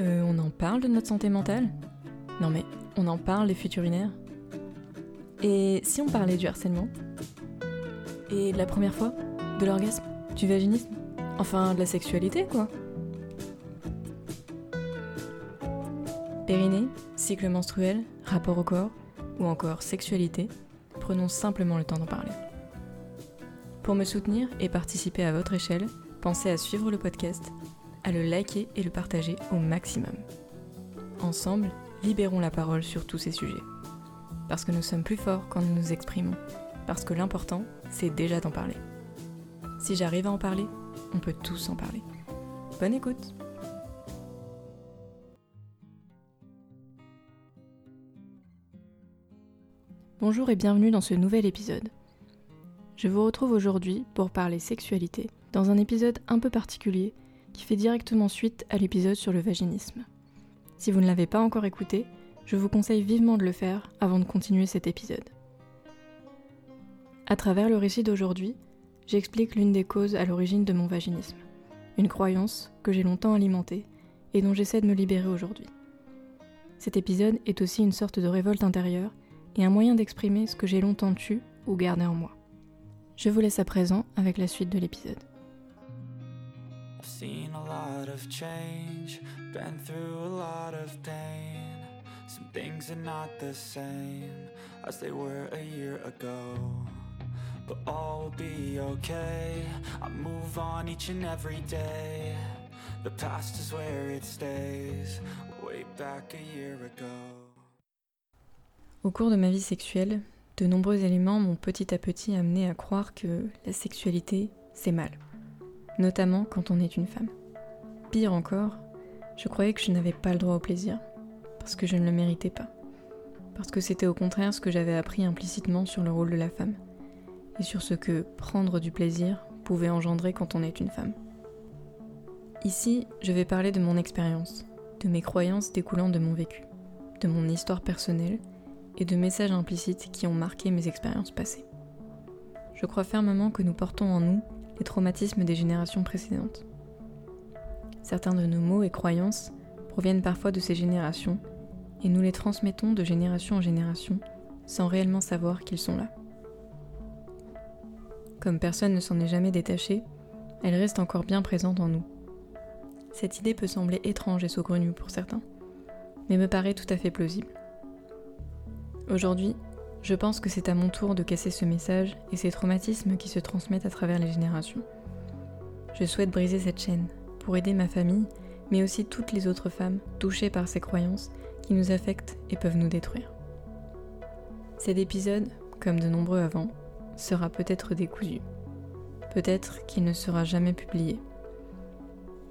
On en parle de notre santé mentale ? Non mais, on en parle des futurinaires ? Et si on parlait du harcèlement ? Et de la première fois ? De l'orgasme ? Du vaginisme ? Enfin, de la sexualité, quoi. Périnée, cycle menstruel, rapport au corps, ou encore sexualité, prenons simplement le temps d'en parler. Pour me soutenir et participer à votre échelle, pensez à suivre le podcast, à le liker et le partager au maximum. Ensemble, libérons la parole sur tous ces sujets. Parce que nous sommes plus forts quand nous nous exprimons. Parce que l'important, c'est déjà d'en parler. Si j'arrive à en parler, on peut tous en parler. Bonne écoute! Bonjour et bienvenue dans ce nouvel épisode. Je vous retrouve aujourd'hui pour parler sexualité, dans un épisode un peu particulier qui fait directement suite à l'épisode sur le vaginisme. Si vous ne l'avez pas encore écouté, je vous conseille vivement de le faire avant de continuer cet épisode. À travers le récit d'aujourd'hui, j'explique l'une des causes à l'origine de mon vaginisme, une croyance que j'ai longtemps alimentée et dont j'essaie de me libérer aujourd'hui. Cet épisode est aussi une sorte de révolte intérieure et un moyen d'exprimer ce que j'ai longtemps tu ou gardé en moi. Je vous laisse à présent avec la suite de l'épisode. I've seen a lot of change, been through a lot of pain. Some things are not the same as they were a year ago. But all will be okay, I move on each and every day. The past is where it stays, way back a year ago. Au cours de ma vie sexuelle, de nombreux éléments m'ont petit à petit amené à croire que la sexualité, c'est mal. Notamment quand on est une femme. Pire encore, je croyais que je n'avais pas le droit au plaisir, parce que je ne le méritais pas. Parce que c'était au contraire ce que j'avais appris implicitement sur le rôle de la femme, et sur ce que prendre du plaisir pouvait engendrer quand on est une femme. Ici, je vais parler de mon expérience, de mes croyances découlant de mon vécu, de mon histoire personnelle, et de messages implicites qui ont marqué mes expériences passées. Je crois fermement que nous portons en nous les traumatismes des générations précédentes. Certains de nos mots et croyances proviennent parfois de ces générations et nous les transmettons de génération en génération sans réellement savoir qu'ils sont là. Comme personne ne s'en est jamais détachée, elles restent encore bien présentes en nous. Cette idée peut sembler étrange et saugrenue pour certains, mais me paraît tout à fait plausible. Aujourd'hui, je pense que c'est à mon tour de casser ce message et ces traumatismes qui se transmettent à travers les générations. Je souhaite briser cette chaîne pour aider ma famille, mais aussi toutes les autres femmes touchées par ces croyances qui nous affectent et peuvent nous détruire. Cet épisode, comme de nombreux avant, sera peut-être décousu. Peut-être qu'il ne sera jamais publié.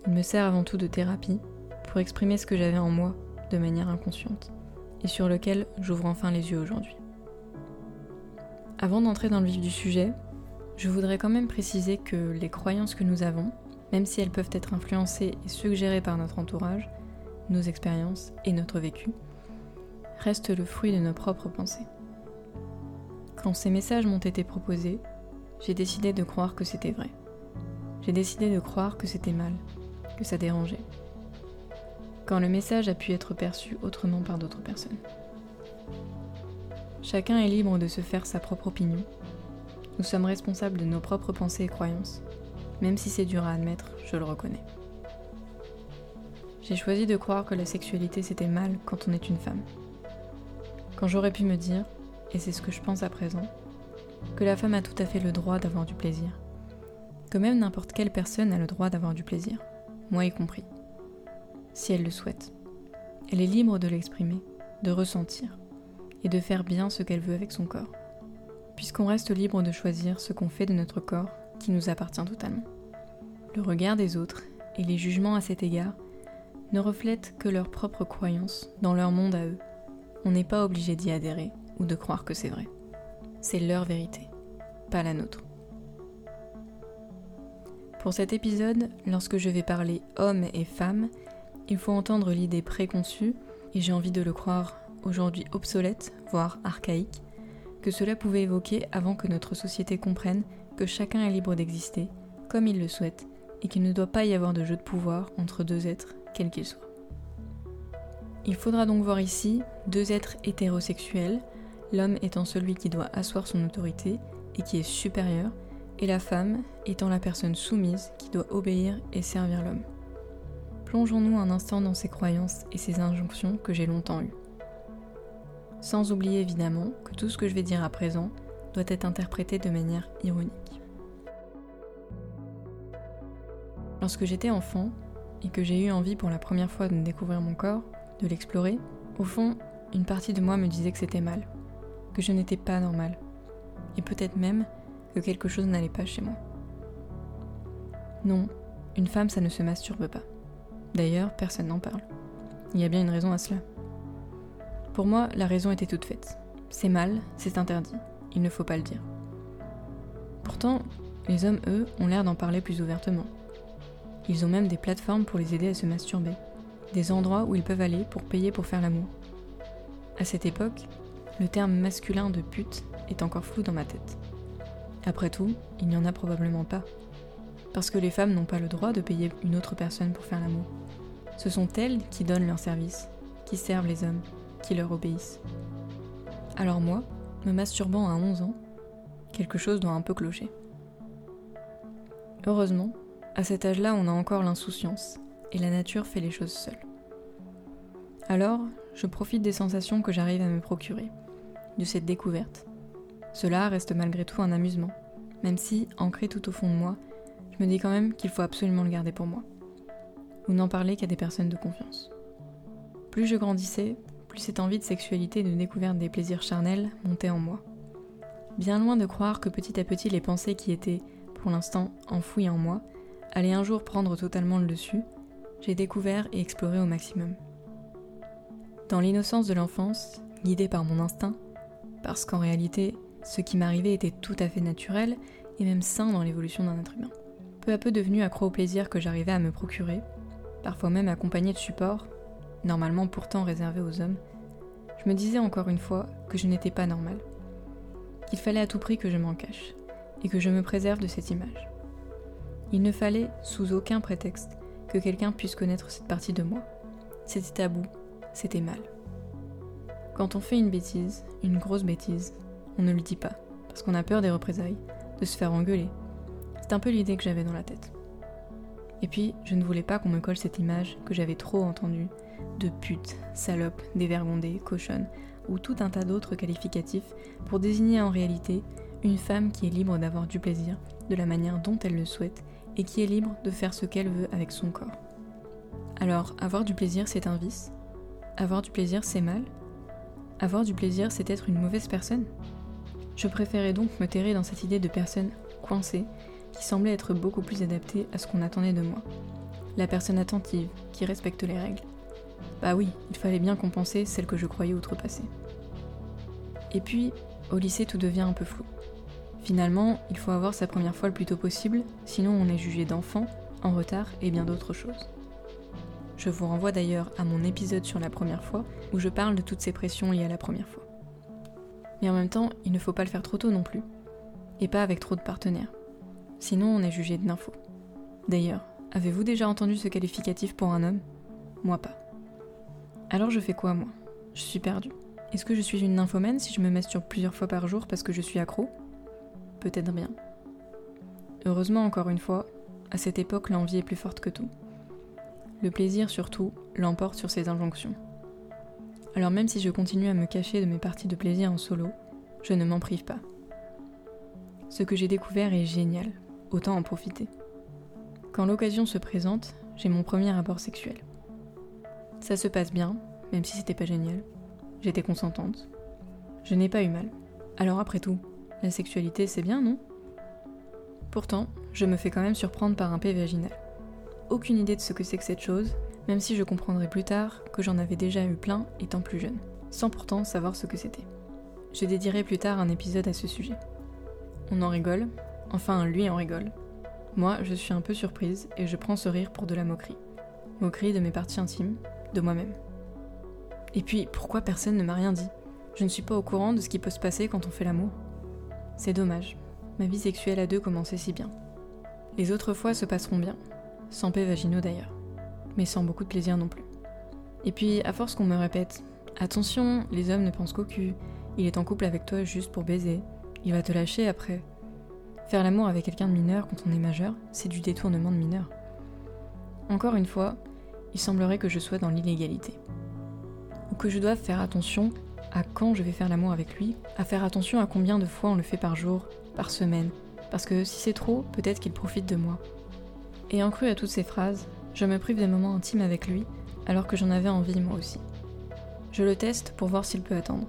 Il me sert avant tout de thérapie pour exprimer ce que j'avais en moi de manière inconsciente et sur lequel j'ouvre enfin les yeux aujourd'hui. Avant d'entrer dans le vif du sujet, je voudrais quand même préciser que les croyances que nous avons, même si elles peuvent être influencées et suggérées par notre entourage, nos expériences et notre vécu, restent le fruit de nos propres pensées. Quand ces messages m'ont été proposés, j'ai décidé de croire que c'était vrai. J'ai décidé de croire que c'était mal, que ça dérangeait. Quand le message a pu être perçu autrement par d'autres personnes. Chacun est libre de se faire sa propre opinion. Nous sommes responsables de nos propres pensées et croyances, même si c'est dur à admettre, je le reconnais. J'ai choisi de croire que la sexualité c'était mal quand on est une femme. Quand j'aurais pu me dire, et c'est ce que je pense à présent, que la femme a tout à fait le droit d'avoir du plaisir. Que même n'importe quelle personne a le droit d'avoir du plaisir, moi y compris. Si elle le souhaite. Elle est libre de l'exprimer, de ressentir, et de faire bien ce qu'elle veut avec son corps. Puisqu'on reste libre de choisir ce qu'on fait de notre corps qui nous appartient totalement. Le regard des autres, et les jugements à cet égard, ne reflètent que leurs propres croyances dans leur monde à eux. On n'est pas obligé d'y adhérer, ou de croire que c'est vrai. C'est leur vérité, pas la nôtre. Pour cet épisode, lorsque je vais parler hommes et femmes, il faut entendre l'idée préconçue, et j'ai envie de le croire aujourd'hui obsolète, voire archaïque, que cela pouvait évoquer avant que notre société comprenne que chacun est libre d'exister, comme il le souhaite, et qu'il ne doit pas y avoir de jeu de pouvoir entre deux êtres, quels qu'ils soient. Il faudra donc voir ici deux êtres hétérosexuels, l'homme étant celui qui doit asseoir son autorité et qui est supérieur, et la femme étant la personne soumise qui doit obéir et servir l'homme. Plongeons-nous un instant dans ces croyances et ces injonctions que j'ai longtemps eues. Sans oublier évidemment que tout ce que je vais dire à présent doit être interprété de manière ironique. Lorsque j'étais enfant, et que j'ai eu envie pour la première fois de découvrir mon corps, de l'explorer, au fond, une partie de moi me disait que c'était mal, que je n'étais pas normale, et peut-être même que quelque chose n'allait pas chez moi. Non, une femme, ça ne se masturbe pas. D'ailleurs, personne n'en parle. Il y a bien une raison à cela. Pour moi, la raison était toute faite. C'est mal, c'est interdit, il ne faut pas le dire. Pourtant, les hommes, eux, ont l'air d'en parler plus ouvertement. Ils ont même des plateformes pour les aider à se masturber, des endroits où ils peuvent aller pour payer pour faire l'amour. À cette époque, le terme masculin de pute est encore flou dans ma tête. Après tout, il n'y en a probablement pas, parce que les femmes n'ont pas le droit de payer une autre personne pour faire l'amour. Ce sont elles qui donnent leur service, qui servent les hommes, qui leur obéissent. Alors moi, me masturbant à 11 ans, quelque chose doit un peu clocher. Heureusement, à cet âge-là, on a encore l'insouciance, et la nature fait les choses seule. Alors, je profite des sensations que j'arrive à me procurer, de cette découverte. Cela reste malgré tout un amusement, même si, ancré tout au fond de moi, je me dis quand même qu'il faut absolument le garder pour moi, ou n'en parler qu'à des personnes de confiance. Plus je grandissais, plus cette envie de sexualité et de découverte des plaisirs charnels montait en moi. Bien loin de croire que petit à petit les pensées qui étaient, pour l'instant, enfouies en moi, aller un jour prendre totalement le dessus, j'ai découvert et exploré au maximum. Dans l'innocence de l'enfance, guidée par mon instinct, parce qu'en réalité, ce qui m'arrivait était tout à fait naturel et même sain dans l'évolution d'un être humain. Peu à peu devenu accro au plaisir que j'arrivais à me procurer, parfois même accompagné de supports, normalement pourtant réservés aux hommes, je me disais encore une fois que je n'étais pas normale, qu'il fallait à tout prix que je m'en cache et que je me préserve de cette image. Il ne fallait, sous aucun prétexte, que quelqu'un puisse connaître cette partie de moi. C'était tabou, c'était mal. Quand on fait une bêtise, une grosse bêtise, on ne le dit pas, parce qu'on a peur des représailles, de se faire engueuler. C'est un peu l'idée que j'avais dans la tête. Et puis, je ne voulais pas qu'on me colle cette image que j'avais trop entendue, de pute, salope, dévergondée, cochonne, ou tout un tas d'autres qualificatifs pour désigner en réalité une femme qui est libre d'avoir du plaisir, de la manière dont elle le souhaite, et qui est libre de faire ce qu'elle veut avec son corps. Alors, avoir du plaisir, c'est un vice? Avoir du plaisir, c'est mal? Avoir du plaisir, c'est être une mauvaise personne? Je préférais donc me terrer dans cette idée de personne coincée, qui semblait être beaucoup plus adaptée à ce qu'on attendait de moi. La personne attentive, qui respecte les règles. Bah oui, il fallait bien compenser celle que je croyais outrepasser. Et puis, au lycée, tout devient un peu flou. Finalement, il faut avoir sa première fois le plus tôt possible, sinon on est jugé d'enfant, en retard et bien d'autres choses. Je vous renvoie d'ailleurs à mon épisode sur la première fois, où je parle de toutes ces pressions liées à la première fois. Mais en même temps, il ne faut pas le faire trop tôt non plus, et pas avec trop de partenaires. Sinon on est jugé de nympho. D'ailleurs, avez-vous déjà entendu ce qualificatif pour un homme? Moi pas. Alors je fais quoi moi? Je suis perdue. Est-ce que je suis une nymphomane si je me masturbe plusieurs fois par jour parce que je suis accro? Peut-être bien. Heureusement, encore une fois, à cette époque, l'envie est plus forte que tout. Le plaisir, surtout, l'emporte sur ces injonctions. Alors même si je continue à me cacher de mes parties de plaisir en solo, je ne m'en prive pas. Ce que j'ai découvert est génial, autant en profiter. Quand l'occasion se présente, j'ai mon premier rapport sexuel. Ça se passe bien, même si c'était pas génial. J'étais consentante. Je n'ai pas eu mal. Alors après tout, la sexualité, c'est bien, non? Pourtant, je me fais quand même surprendre par un P vaginal. Aucune idée de ce que c'est que cette chose, même si je comprendrai plus tard que j'en avais déjà eu plein étant plus jeune, sans pourtant savoir ce que c'était. Je dédierai plus tard un épisode à ce sujet. On en rigole, enfin lui en rigole. Moi, je suis un peu surprise et je prends ce rire pour de la moquerie. Moquerie de mes parties intimes, de moi-même. Et puis, pourquoi personne ne m'a rien dit? Je ne suis pas au courant de ce qui peut se passer quand on fait l'amour. C'est dommage, ma vie sexuelle à deux commençait si bien. Les autres fois se passeront bien, sans paix vaginaux d'ailleurs, mais sans beaucoup de plaisir non plus. Et puis, à force qu'on me répète « Attention, les hommes ne pensent qu'au cul. Il est en couple avec toi juste pour baiser. Il va te lâcher après. » Faire l'amour avec quelqu'un de mineur quand on est majeur, c'est du détournement de mineur. Encore une fois, il semblerait que je sois dans l'illégalité. Ou que je doive faire attention à quand je vais faire l'amour avec lui, à faire attention à combien de fois on le fait par jour, par semaine, parce que si c'est trop, peut-être qu'il profite de moi. Ayant cru à toutes ces phrases, je me prive des moments intimes avec lui, alors que j'en avais envie moi aussi. Je le teste pour voir s'il peut attendre.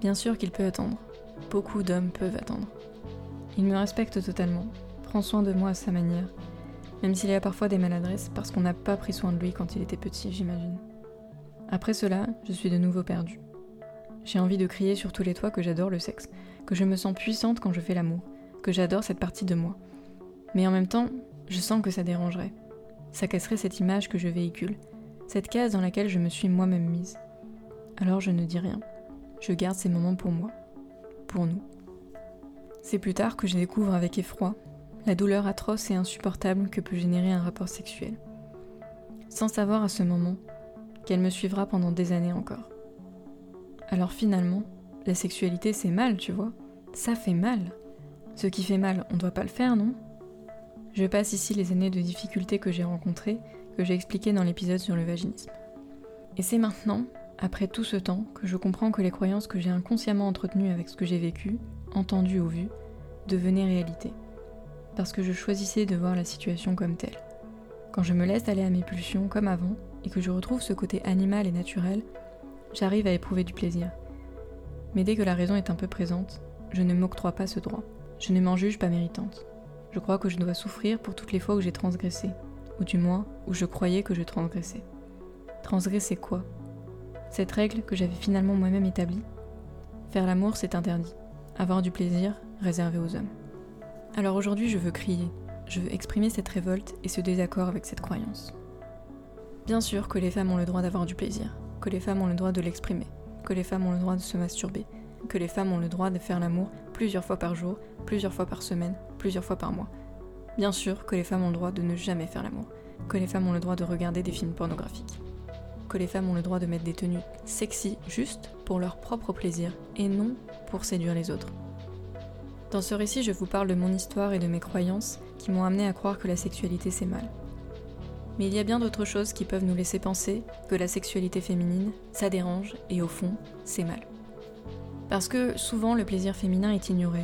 Bien sûr qu'il peut attendre. Beaucoup d'hommes peuvent attendre. Il me respecte totalement, prend soin de moi à sa manière, même s'il y a parfois des maladresses parce qu'on n'a pas pris soin de lui quand il était petit, j'imagine. Après cela, je suis de nouveau perdue. J'ai envie de crier sur tous les toits que j'adore le sexe, que je me sens puissante quand je fais l'amour, que j'adore cette partie de moi. Mais en même temps, je sens que ça dérangerait. Ça casserait cette image que je véhicule, cette case dans laquelle je me suis moi-même mise. Alors je ne dis rien. Je garde ces moments pour moi, pour nous. C'est plus tard que je découvre avec effroi la douleur atroce et insupportable que peut générer un rapport sexuel. Sans savoir à ce moment qu'elle me suivra pendant des années encore. Alors finalement, la sexualité c'est mal, tu vois. Ça fait mal. Ce qui fait mal, on doit pas le faire, non ? Je passe ici les années de difficultés que j'ai rencontrées, que j'ai expliquées dans l'épisode sur le vaginisme. Et c'est maintenant, après tout ce temps, que je comprends que les croyances que j'ai inconsciemment entretenues avec ce que j'ai vécu, entendu ou vu, devenaient réalité. Parce que je choisissais de voir la situation comme telle. Quand je me laisse aller à mes pulsions comme avant, et que je retrouve ce côté animal et naturel, j'arrive à éprouver du plaisir. Mais dès que la raison est un peu présente, je ne m'octroie pas ce droit. Je ne m'en juge pas méritante. Je crois que je dois souffrir pour toutes les fois où j'ai transgressé, ou du moins, où je croyais que je transgressais. Transgresser quoi ? Cette règle que j'avais finalement moi-même établie ? Faire l'amour, c'est interdit. Avoir du plaisir, réservé aux hommes. Alors aujourd'hui, je veux crier. Je veux exprimer cette révolte et ce désaccord avec cette croyance. Bien sûr que les femmes ont le droit d'avoir du plaisir, que les femmes ont le droit de l'exprimer, que les femmes ont le droit de se masturber, que les femmes ont le droit de faire l'amour plusieurs fois par jour, plusieurs fois par semaine, plusieurs fois par mois. Bien sûr que les femmes ont le droit de ne jamais faire l'amour, que les femmes ont le droit de regarder des films pornographiques, que les femmes ont le droit de mettre des tenues sexy juste pour leur propre plaisir et non pour séduire les autres. Dans ce récit, je vous parle de mon histoire et de mes croyances qui m'ont amené à croire que la sexualité c'est mal. Mais il y a bien d'autres choses qui peuvent nous laisser penser que la sexualité féminine, ça dérange et au fond, c'est mal. Parce que souvent le plaisir féminin est ignoré.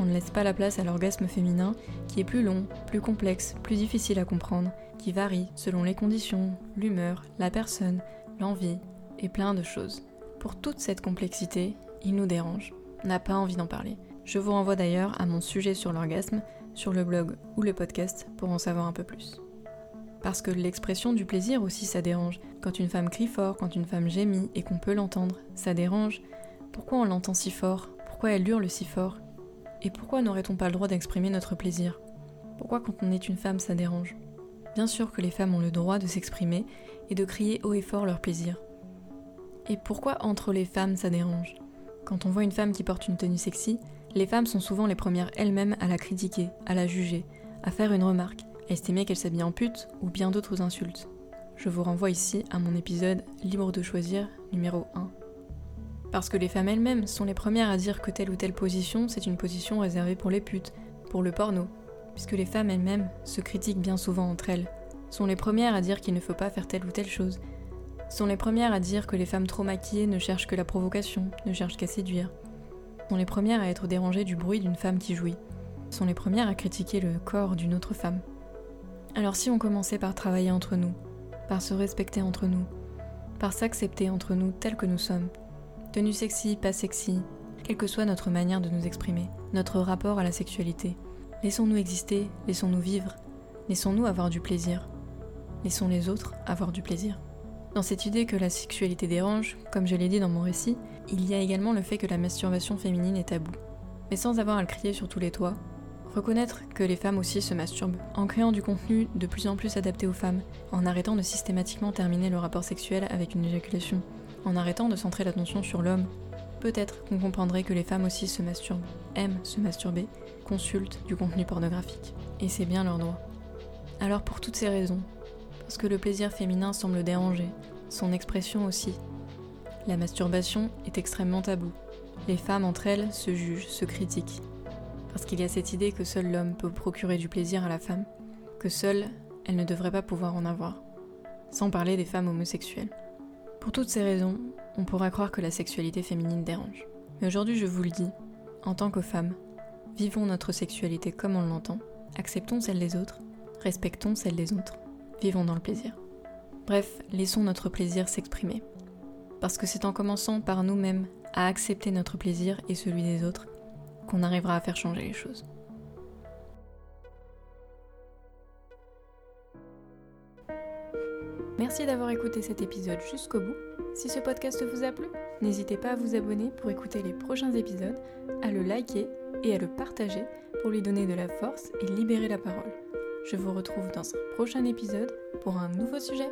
On ne laisse pas la place à l'orgasme féminin qui est plus long, plus complexe, plus difficile à comprendre, qui varie selon les conditions, l'humeur, la personne, l'envie et plein de choses. Pour toute cette complexité, il nous dérange. On n'a pas envie d'en parler. Je vous renvoie d'ailleurs à mon sujet sur l'orgasme, sur le blog ou le podcast pour en savoir un peu plus. Parce que l'expression du plaisir aussi ça dérange. Quand une femme crie fort, quand une femme gémit et qu'on peut l'entendre, ça dérange. Pourquoi on l'entend si fort ? Pourquoi elle hurle si fort ? Et pourquoi n'aurait-on pas le droit d'exprimer notre plaisir ? Pourquoi quand on est une femme, ça dérange ? Bien sûr que les femmes ont le droit de s'exprimer et de crier haut et fort leur plaisir. Et pourquoi entre les femmes, ça dérange ? Quand on voit une femme qui porte une tenue sexy, les femmes sont souvent les premières elles-mêmes à la critiquer, à la juger, à faire une remarque, à estimer qu'elle s'habille en pute ou bien d'autres insultes. Je vous renvoie ici à mon épisode « Libre de choisir » numéro 1. Parce que les femmes elles-mêmes sont les premières à dire que telle ou telle position, c'est une position réservée pour les putes, pour le porno, puisque les femmes elles-mêmes se critiquent bien souvent entre elles, sont les premières à dire qu'il ne faut pas faire telle ou telle chose, sont les premières à dire que les femmes trop maquillées ne cherchent que la provocation, ne cherchent qu'à séduire, sont les premières à être dérangées du bruit d'une femme qui jouit, sont les premières à critiquer le corps d'une autre femme. Alors si on commençait par travailler entre nous, par se respecter entre nous, par s'accepter entre nous tels que nous sommes, tenue sexy, pas sexy, quelle que soit notre manière de nous exprimer, notre rapport à la sexualité. Laissons-nous exister, laissons-nous vivre, laissons-nous avoir du plaisir. Laissons les autres avoir du plaisir. Dans cette idée que la sexualité dérange, comme je l'ai dit dans mon récit, il y a également le fait que la masturbation féminine est taboue. Mais sans avoir à le crier sur tous les toits, reconnaître que les femmes aussi se masturbent, en créant du contenu de plus en plus adapté aux femmes, en arrêtant de systématiquement terminer le rapport sexuel avec une éjaculation, en arrêtant de centrer l'attention sur l'homme. Peut-être qu'on comprendrait que les femmes aussi se masturbent, aiment se masturber, consultent du contenu pornographique. Et c'est bien leur droit. Alors pour toutes ces raisons, parce que le plaisir féminin semble déranger, son expression aussi. La masturbation est extrêmement taboue. Les femmes entre elles se jugent, se critiquent. Parce qu'il y a cette idée que seul l'homme peut procurer du plaisir à la femme, que seule, elle ne devrait pas pouvoir en avoir. Sans parler des femmes homosexuelles. Pour toutes ces raisons, on pourra croire que la sexualité féminine dérange. Mais aujourd'hui, je vous le dis, en tant que femmes, vivons notre sexualité comme on l'entend, acceptons celle des autres, respectons celle des autres, vivons dans le plaisir. Bref, laissons notre plaisir s'exprimer. Parce que c'est en commençant par nous-mêmes à accepter notre plaisir et celui des autres qu'on arrivera à faire changer les choses. Merci d'avoir écouté cet épisode jusqu'au bout. Si ce podcast vous a plu, n'hésitez pas à vous abonner pour écouter les prochains épisodes, à le liker et à le partager pour lui donner de la force et libérer la parole. Je vous retrouve dans un prochain épisode pour un nouveau sujet.